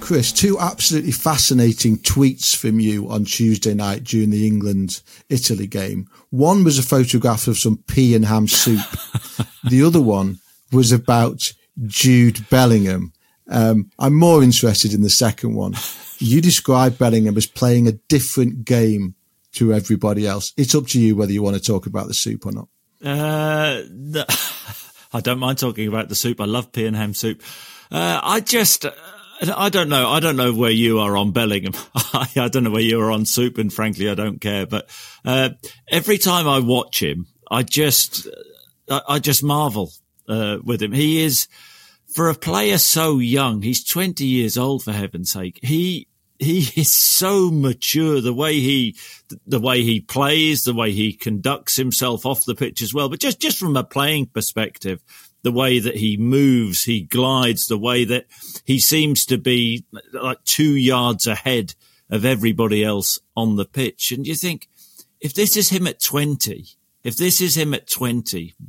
Chris, two absolutely fascinating tweets from you on Tuesday night during the England-Italy game. One was a photograph of some pea and ham soup. The other one was about Jude Bellingham. I'm more interested in the second one. You described Bellingham as playing a different game to everybody else. It's up to you whether you want to talk about the soup or not. No, I don't mind talking about the soup. I love pea and ham soup. I don't know. I don't know where you are on Bellingham. I don't know where you are on soup, and frankly, I don't care. But every time I watch him, I just marvel with him. He is, for a player so young, he's 20 years old, for heaven's sake. He is so mature. The way he plays, the way he conducts himself off the pitch as well. But just from a playing perspective, the way that he moves, he glides, the way that he seems to be like 2 yards ahead of everybody else on the pitch. And you think, if this is him at 20,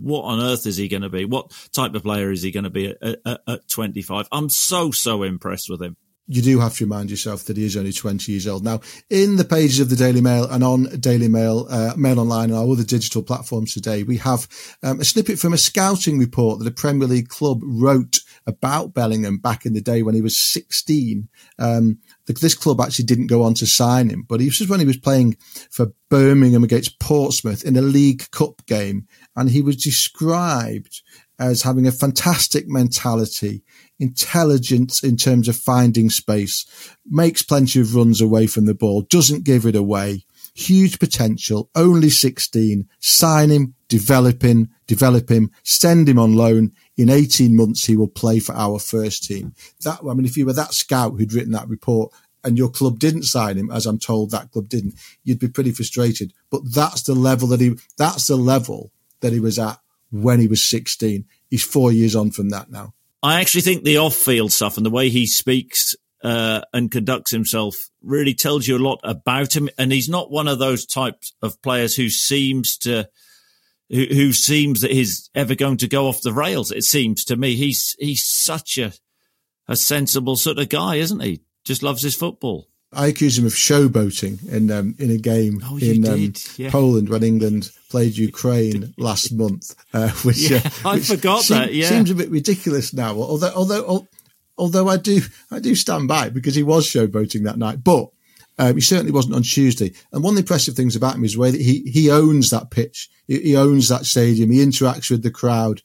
what on earth is he going to be? What type of player is he going to be at 25? I'm so impressed with him. You do have to remind yourself that he is only 20 years old. Now, in the pages of the Daily Mail and on Daily Mail, Mail Online and our other digital platforms today, we have a snippet from a scouting report that a Premier League club wrote about Bellingham back in the day when he was 16. This club actually didn't go on to sign him, but this was when he was playing for Birmingham against Portsmouth in a League Cup game, and he was described as having a fantastic mentality, intelligence in terms of finding space, makes plenty of runs away from the ball, doesn't give it away, huge potential, only 16, sign him, develop him, send him on loan. In 18 months, he will play for our first team. If you were that scout who'd written that report and your club didn't sign him, as I'm told that club didn't, you'd be pretty frustrated. But that's the level that he was at when he was 16. He's 4 years on from that now. I actually think the off-field stuff and the way he speaks and conducts himself really tells you a lot about him. And he's not one of those types of players who seems that he's ever going to go off the rails. It seems to me he's such a sensible sort of guy, isn't he? Just loves his football. I accused him of showboating in a game Poland when England played Ukraine last month, seems a bit ridiculous now. Although I do stand by it because he was showboating that night, but he certainly wasn't on Tuesday. And one of the impressive things about him is the way that he owns that pitch, he owns that stadium, he interacts with the crowd.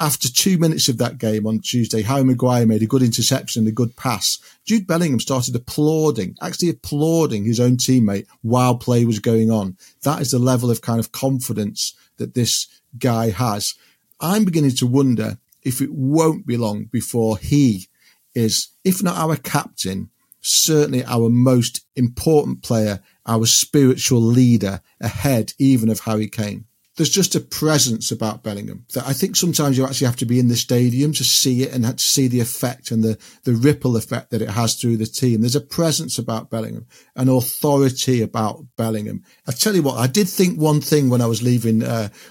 After 2 minutes of that game on Tuesday, Harry Maguire made a good interception and a good pass. Jude Bellingham started applauding his own teammate while play was going on. That is the level of kind of confidence that this guy has. I'm beginning to wonder if it won't be long before he is, if not our captain, certainly our most important player, our spiritual leader, ahead even of Harry Kane. There's just a presence about Bellingham that I think sometimes you actually have to be in the stadium to see it and to see the effect and the ripple effect that it has through the team. There's a presence about Bellingham, an authority about Bellingham. I tell you what, I did think one thing when I was leaving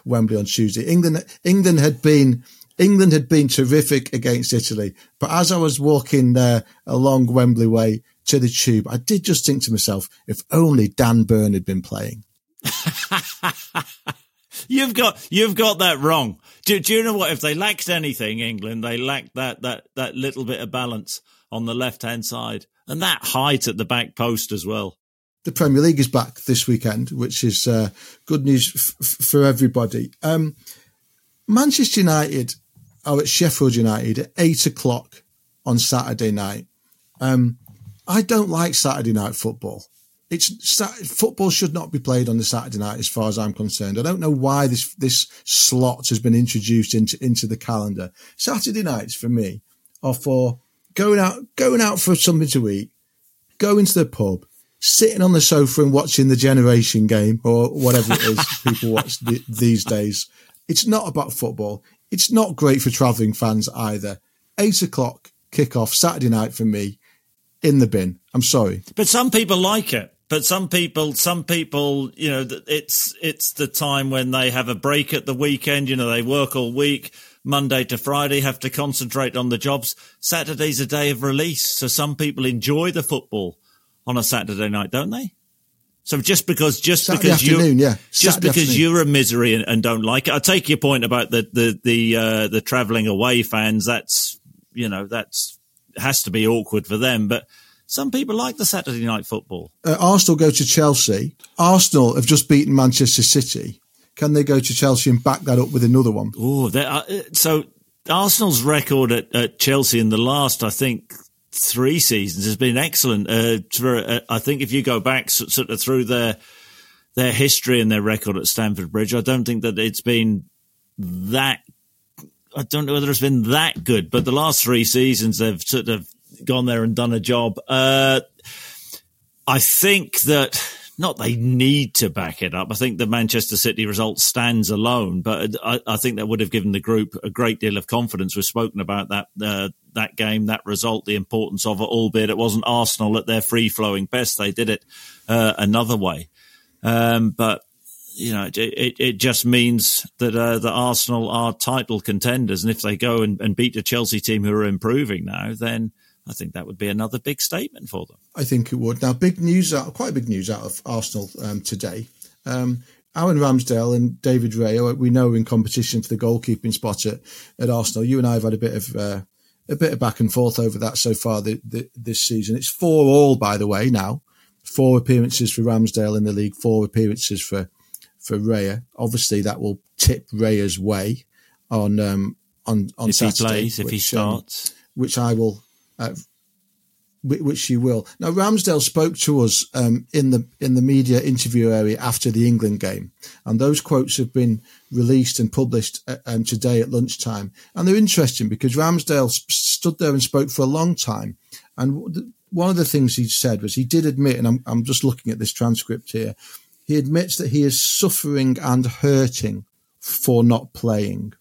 Wembley on Tuesday. England had been terrific against Italy, but as I was walking along Wembley Way to the tube. I did just think to myself, if only Dan Burn had been playing. You've got that wrong. Do you know what? If they lacked anything, England, they lacked that little bit of balance on the left-hand side and that height at the back post as well. The Premier League is back this weekend, which is good news for everybody. Manchester United are at Sheffield United at 8:00 on Saturday night. I don't like Saturday night football. Football should not be played on the Saturday night, as far as I'm concerned. I don't know why this slot has been introduced into the calendar. Saturday nights for me are for going out for something to eat, going to the pub, sitting on the sofa and watching the Generation Game or whatever it is people watch these days. It's not about football. It's not great for travelling fans either. 8:00 kickoff Saturday night for me, in the bin. I'm sorry, but some people like it. But some people, you know, it's the time when they have a break at the weekend. You know, they work all week, Monday to Friday, have to concentrate on the jobs. Saturday's a day of release. So some people enjoy the football on a Saturday night, don't they? So just because you're a misery and don't like it. I take your point about the travelling away fans. That's has to be awkward for them, but some people like the Saturday night football. Arsenal go to Chelsea. Arsenal have just beaten Manchester City. Can they go to Chelsea and back that up with another one? Oh, so Arsenal's record at Chelsea in the last, I think, 3 seasons has been excellent. I think if you go back sort of through their history and their record at Stamford Bridge, I don't think that it's been that. I don't know whether it's been that good, but the last 3 seasons they've sort of gone there and done a job. I think that not they need to back it up. I think the Manchester City result stands alone, but I think that would have given the group a great deal of confidence. We've spoken about that game, that result, the importance of it, albeit it wasn't Arsenal at their free-flowing best. They did it another way. But you know, it just means that the Arsenal are title contenders, and if they go and beat a Chelsea team who are improving now, then I think that would be another big statement for them. I think it would. Now, quite big news out of Arsenal today. Aaron Ramsdale and David Raya, we know, are in competition for the goalkeeping spot at Arsenal. You and I have had a bit of back and forth over that so far this season. It's 4-4, by the way. Now, 4 appearances for Ramsdale in the league, 4 appearances for Raya. Obviously, that will tip Raya's way on Saturday. If he starts. Which you will. Now, Ramsdale spoke to us in the media interview area after the England game, and those quotes have been released and published today at lunchtime. And they're interesting because Ramsdale stood there and spoke for a long time. And one of the things he said was he did admit, and I'm just looking at this transcript here, he admits that he is suffering and hurting for not playing.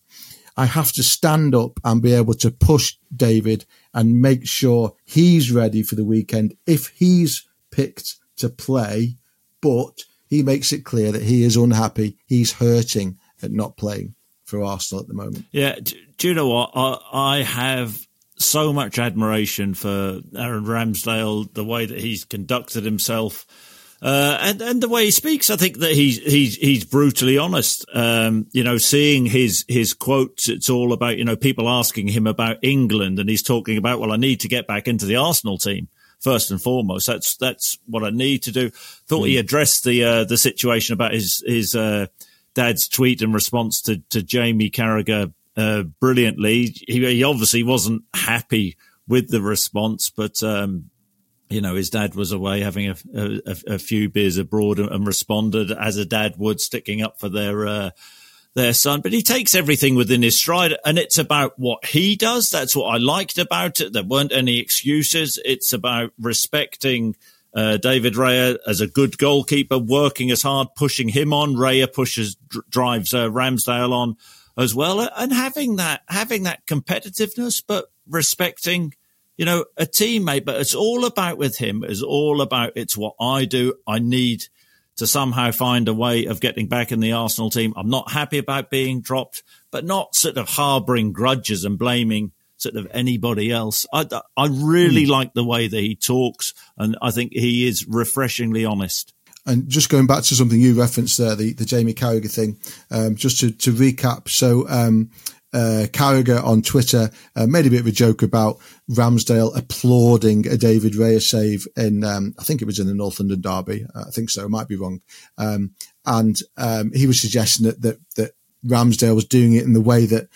I have to stand up and be able to push David and make sure he's ready for the weekend if he's picked to play. But he makes it clear that he is unhappy. He's hurting at not playing for Arsenal at the moment. Yeah. Do you know what? I have so much admiration for Aaron Ramsdale, the way that he's conducted himself. And the way he speaks, I think that he's brutally honest. You know, seeing his quotes, it's all about, you know, people asking him about England and he's talking about, well, I need to get back into the Arsenal team first and foremost. That's what I need to do. Thought he addressed the situation about his dad's tweet in response to Jamie Carragher, brilliantly. He obviously wasn't happy with the response, but, you know, his dad was away having a few beers abroad and responded as a dad would, sticking up for their son. But he takes everything within his stride, and it's about what he does. That's what I liked about it. There weren't any excuses. It's about respecting David Raya as a good goalkeeper, working as hard, pushing him on. Raya drives Ramsdale on as well, and having that competitiveness, but respecting, you know, a teammate. But it's all about with him. It's all about, it's what I do. I need to somehow find a way of getting back in the Arsenal team. I'm not happy about being dropped, but not sort of harbouring grudges and blaming sort of anybody else. I really like the way that he talks, and I think he is refreshingly honest. And just going back to something you referenced there, the Jamie Carragher thing, just to recap. So Carragher on Twitter made a bit of a joke about Ramsdale applauding a David Raya save in, I think it was in the North London derby. I think so. I might be wrong. And he was suggesting that Ramsdale was doing it in the way that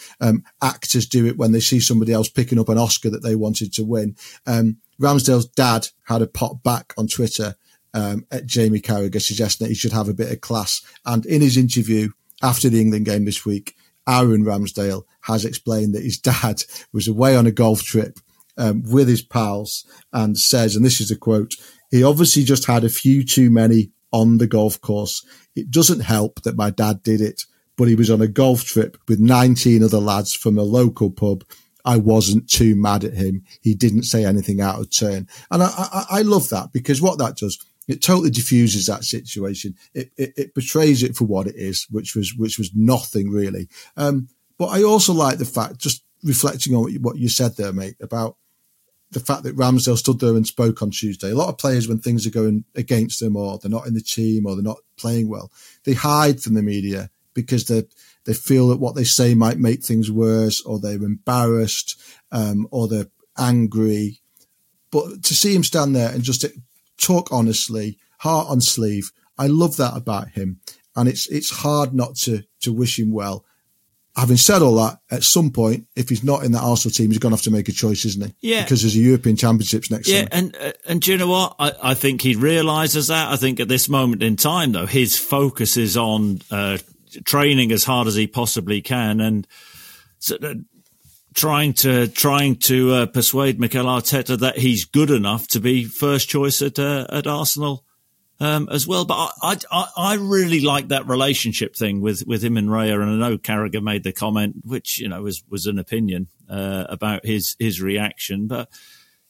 actors do it when they see somebody else picking up an Oscar that they wanted to win. Ramsdale's dad had a pop back on Twitter at Jamie Carragher, suggesting that he should have a bit of class. And in his interview after the England game this week, Aaron Ramsdale has explained that his dad was away on a golf trip with his pals, and says, and this is a quote, "He obviously just had a few too many on the golf course. It doesn't help that my dad did it, but he was on a golf trip with 19 other lads from a local pub. I wasn't too mad at him. He didn't say anything out of turn." And I love that, because what that does, it totally diffuses that situation. It portrays it for what it is, which was nothing really. But I also like the fact, just reflecting on what you said there, mate, about the fact that Ramsdale stood there and spoke on Tuesday. A lot of players, when things are going against them, or they're not in the team, or they're not playing well, they hide from the media, because they feel that what they say might make things worse, or they're embarrassed, or they're angry. But to see him stand there and just talk honestly, heart on sleeve, I love that about him. And it's hard not to wish him well. Having said all that, at some point, if he's not in that Arsenal team, he's going to have to make a choice, isn't he? Yeah. Because there's a European Championships next summer. Yeah, and do you know what? I think he realises that. I think at this moment in time, though, his focus is on training as hard as he possibly can, and trying to persuade Mikel Arteta that he's good enough to be first choice at Arsenal as well. But I really like that relationship thing with him and Raya, and I know Carragher made the comment, which, you know, was an opinion about his reaction, but,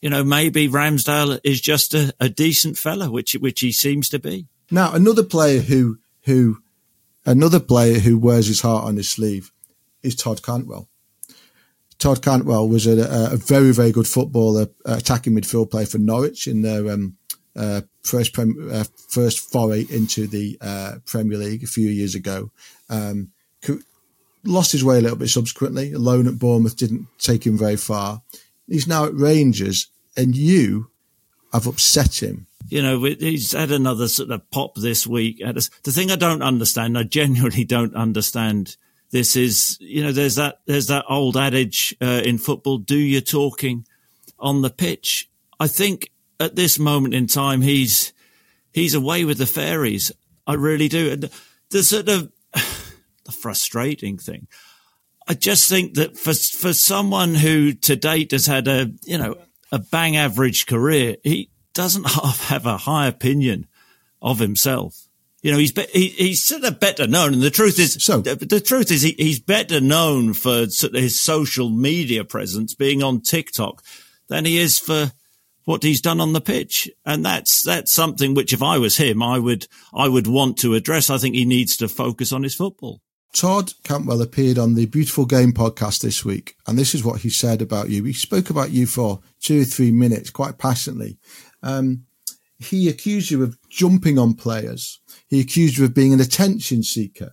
you know, maybe Ramsdale is just a decent fella, which he seems to be. Now, another player who wears his heart on his sleeve is Todd Cantwell. Todd Cantwell was a very, very good footballer, attacking midfield player for Norwich in their first foray into the Premier League a few years ago. Lost his way a little bit subsequently. A loan at Bournemouth didn't take him very far. He's now at Rangers, and you have upset him. You know, he's had another sort of pop this week. The thing I genuinely don't understand this is, you know, there's that old adage in football, do your talking on the pitch. I think at this moment in time, he's away with the fairies. I really do. And the sort of the frustrating thing, I just think that for someone who to date has had a bang average career, he doesn't have a high opinion of himself. You know, he's sort of better known, and the truth is he's better known for sort of his social media presence, being on TikTok, than he is for what he's done on the pitch. And that's something which, if I was him, I would want to address. I think he needs to focus on his football. Todd Cantwell appeared on the Beautiful Game podcast this week, and this is what he said about you. He spoke about you for 2 or 3 minutes quite passionately. He accused you of jumping on players. He accused you of being an attention seeker.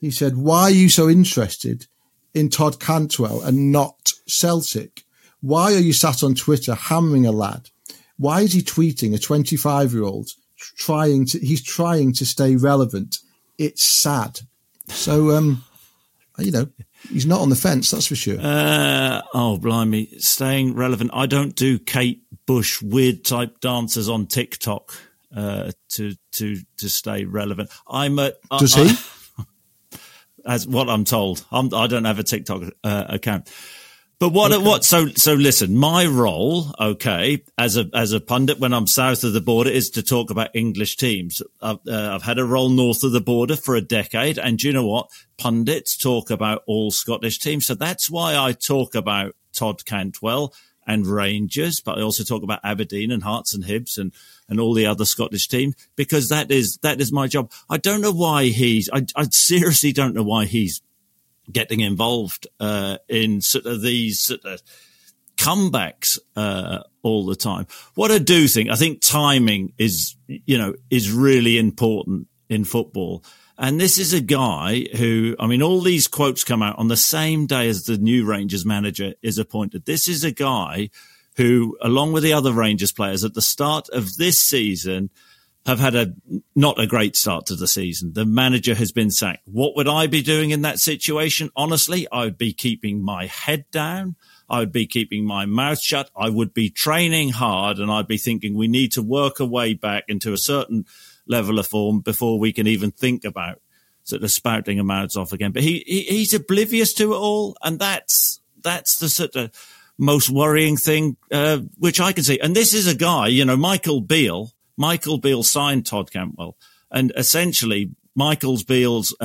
He said, "Why are you so interested in Todd Cantwell and not Celtic? Why are you sat on Twitter hammering a lad? Why is he tweeting a 25-year-old trying to stay relevant? It's sad." So, you know, he's not on the fence, that's for sure. Blimey. Staying relevant. I don't do Kate Bush weird type dances on TikTok to stay relevant. Does he? As what I'm told. I don't have a TikTok account. But so listen, my role, okay, as a pundit when I'm south of the border is to talk about English teams. I've had a role north of the border for a decade, and do you know what? Pundits talk about all Scottish teams. So that's why I talk about Todd Cantwell and Rangers, but I also talk about Aberdeen and Hearts and Hibs and all the other Scottish teams, because that is my job. I seriously don't know why he's getting involved in sort of these sort of comebacks all the time. What I do think, I think timing is, you know, is really important in football. And this is a guy who, I mean, all these quotes come out on the same day as the new Rangers manager is appointed. This is a guy who, along with the other Rangers players at the start of this season, have had a not a great start to the season. The manager has been sacked. What would I be doing in that situation? Honestly, I would be keeping my head down. I would be keeping my mouth shut. I would be training hard, and I'd be thinking we need to work our way back into a certain level of form before we can even think about sort of spouting our mouths off again. But he's oblivious to it all, and that's the sort of most worrying thing which I can see. And this is a guy, you know, Michael Beale signed Todd Cantwell, and essentially Michael Beale's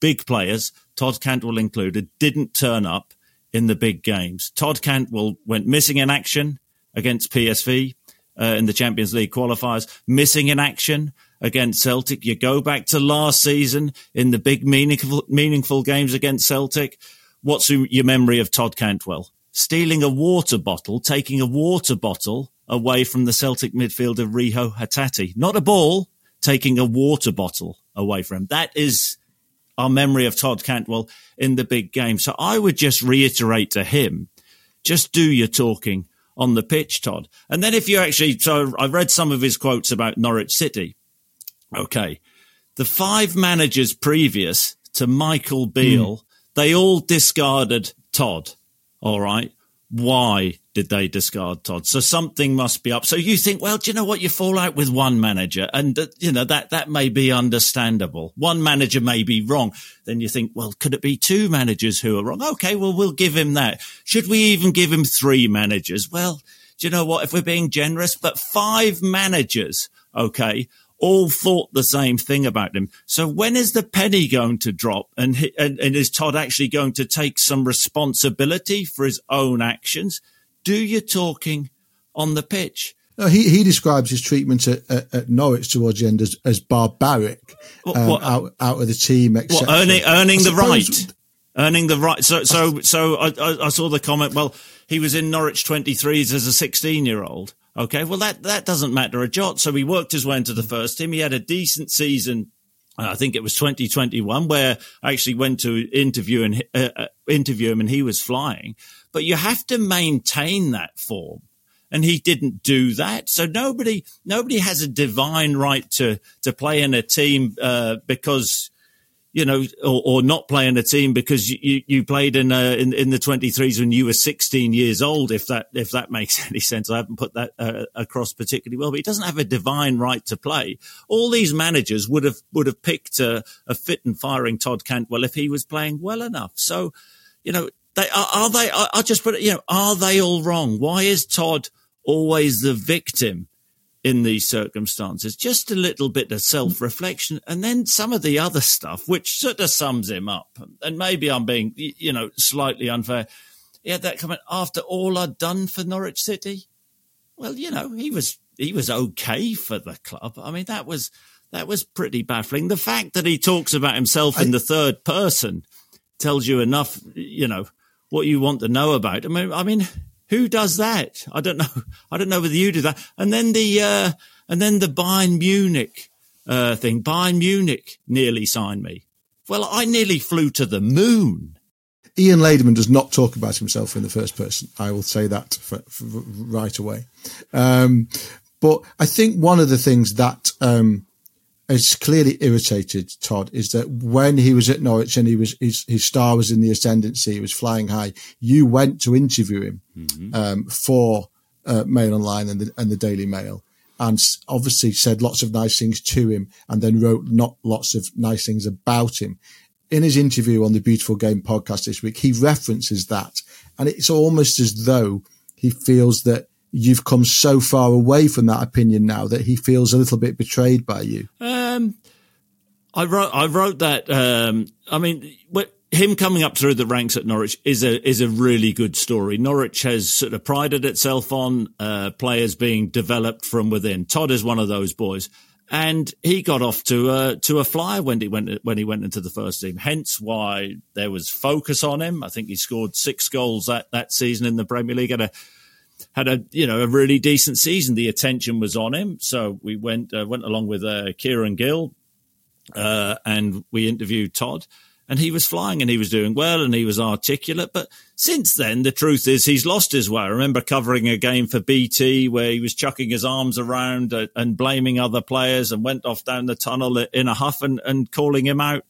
big players, Todd Cantwell included, didn't turn up in the big games. Todd Cantwell went missing in action against PSV in the Champions League qualifiers, missing in action against Celtic. You go back to last season in the big meaningful games against Celtic. What's your memory of Todd Cantwell? Stealing a water bottle, taking a water bottle away from the Celtic midfielder Riho Hatati. Not a ball, taking a water bottle away from him. That is our memory of Todd Cantwell in the big game. So I would just reiterate to him, just do your talking on the pitch, Todd. And then if you actually, so I've read some of his quotes about Norwich City. Okay. The five managers previous to Michael Beale, they all discarded Todd. All right. Why did they discard Todd? So something must be up. So you think, well, do you know what? You fall out with one manager and, you know, that may be understandable. One manager may be wrong. Then you think, well, could it be two managers who are wrong? Okay, well, we'll give him that. Should we even give him three managers? Well, do you know what? If we're being generous, but five managers, okay, all thought the same thing about him. So when is the penny going to drop? And is Todd actually going to take some responsibility for his own actions? Do your talking on the pitch. No, he describes his treatment at Norwich towards the end as barbaric, out of the team, etc. Well, earning the right. So I saw the comment. Well, he was in Norwich 23s as a 16-year-old. Okay, well, that doesn't matter a jot. So he worked his way into the first team. He had a decent season. I think it was 2021 where I actually went to interview him and he was flying. But you have to maintain that form. And he didn't do that. So nobody has a divine right to play in a team because, you know, or not play in a team because you played in the 23s when you were 16 years old, if that makes any sense. I haven't put that across particularly well, but he doesn't have a divine right to play. All these managers would have picked a fit and firing Todd Cantwell if he was playing well enough. So, you know, I'll just put it, you know, are they all wrong? Why is Todd always the victim in these circumstances? Just a little bit of self-reflection, and then some of the other stuff, which sort of sums him up. And maybe I'm being, you know, slightly unfair. He had that comment, after all I'd done for Norwich City. Well, you know, he was okay for the club. I mean, that was pretty baffling. The fact that he talks about himself in the third person tells you enough, you know, what you want to know about. I mean, who does that? I don't know whether you do that. And then the Bayern Munich thing. Bayern Munich nearly signed me. Well, I nearly flew to the moon. Ian Lederman does not talk about himself in the first person. I will say that for right away. But I think one of the things that has clearly irritated Todd is that when he was at Norwich and his star was in the ascendancy, he was flying high. You went to interview him for Mail Online and the Daily Mail, and obviously said lots of nice things to him, and then wrote not lots of nice things about him. In his interview on the Beautiful Game podcast this week, he references that, and it's almost as though he feels that you've come so far away from that opinion now that he feels a little bit betrayed by you. I wrote that. I mean, him coming up through the ranks at Norwich is a really good story. Norwich has sort of prided itself on players being developed from within. Todd is one of those boys. And he got off to a flyer when he went into the first team. Hence why there was focus on him. I think he scored 6 goals that season in the Premier League. Had a really decent season. The attention was on him. So we went along with Kieran Gill, and we interviewed Todd. And he was flying and he was doing well and he was articulate. But since then, the truth is he's lost his way. I remember covering a game for BT where he was chucking his arms around and blaming other players and went off down the tunnel in a huff and calling him out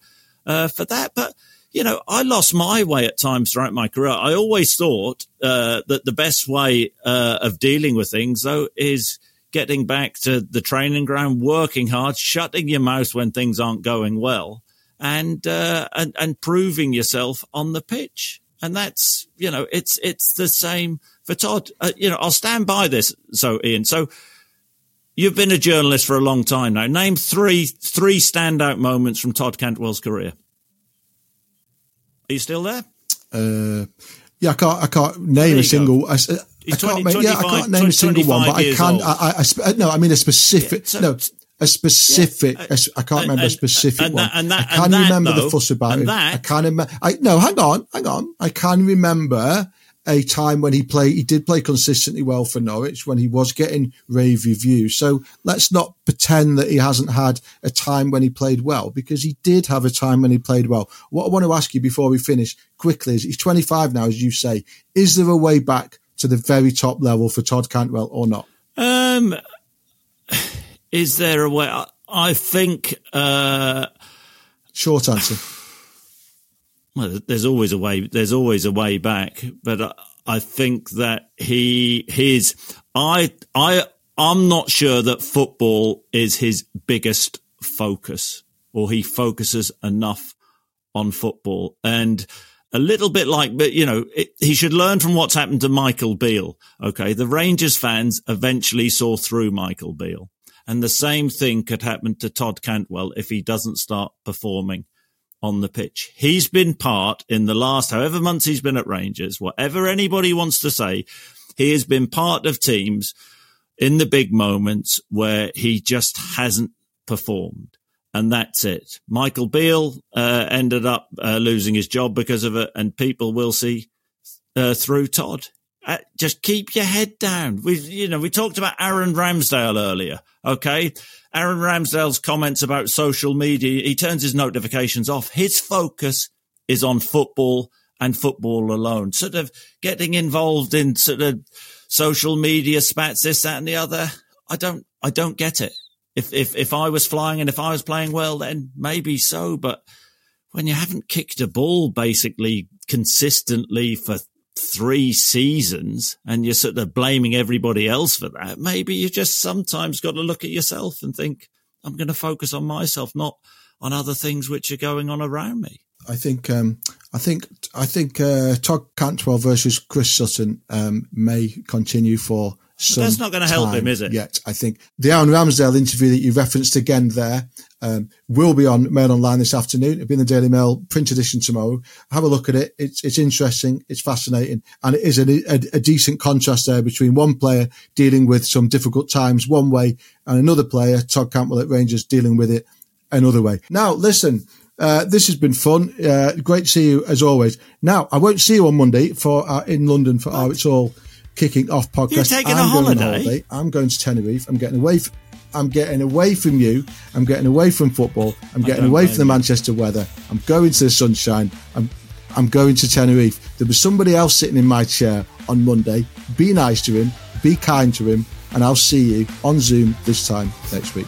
for that. But, you know, I lost my way at times throughout my career. I always thought that the best way of dealing with things, though, is getting back to the training ground, working hard, shutting your mouth when things aren't going well. And proving yourself on the pitch. And that's, you know, it's the same for Todd. I'll stand by this. So, Ian, you've been a journalist for a long time now. Name three standout moments from Todd Cantwell's career. Are you still there? Yeah, I can't name a single. I can remember a time when he did play consistently well for Norwich when he was getting rave reviews. So let's not pretend that he hasn't had a time when he played well, because he did have a time when he played well. What I want to ask you before we finish quickly is, he's 25 now, as you say. Is there a way back to the very top level for Todd Cantwell or not? Is there a way? I think... Short answer. Well, there's always a way. There's always a way back. But I think that his... I'm not sure that football is his biggest focus, or he focuses enough on football. And a little bit like, he should learn from what's happened to Michael Beale. Okay, the Rangers fans eventually saw through Michael Beale. And the same thing could happen to Todd Cantwell if he doesn't start performing on the pitch. He's been part in the last however months he's been at Rangers, whatever anybody wants to say, he has been part of teams in the big moments where he just hasn't performed. And that's it. Michael Beale ended up losing his job because of it, and people will see through Todd. Just keep your head down. We talked about Aaron Ramsdale earlier. Okay. Aaron Ramsdale's comments about social media. He turns his notifications off. His focus is on football and football alone. Sort of getting involved in sort of social media spats, this, that, and the other. I don't get it. If I was flying and if I was playing well, then maybe so. But when you haven't kicked a ball basically consistently for 3 seasons and you're sort of blaming everybody else for that, maybe you just sometimes got to look at yourself and think, I'm going to focus on myself, not on other things which are going on around me. I think Todd Cantwell versus Chris Sutton may continue for some time. That's not going to help him, is it? Yet, I think the Aaron Ramsdale interview that you referenced again there will be on Mail Online this afternoon. It'll be in the Daily Mail print edition tomorrow. Have a look at it. It's interesting. It's fascinating. And it is a decent contrast there between one player dealing with some difficult times one way and another player, Todd Cantwell at Rangers, dealing with it another way. Now, listen, this has been fun. Great to see you as always. Now, I won't see you on Monday in London for our It's All Kicking Off podcast. You're taking a holiday. I'm going to Tenerife. I'm getting away from you. I'm getting away from football. I'm getting away from the Manchester weather. I'm going to the sunshine. I'm going to Tenerife. There was somebody else sitting in my chair on Monday. Be nice to him. Be kind to him. And I'll see you on Zoom this time next week.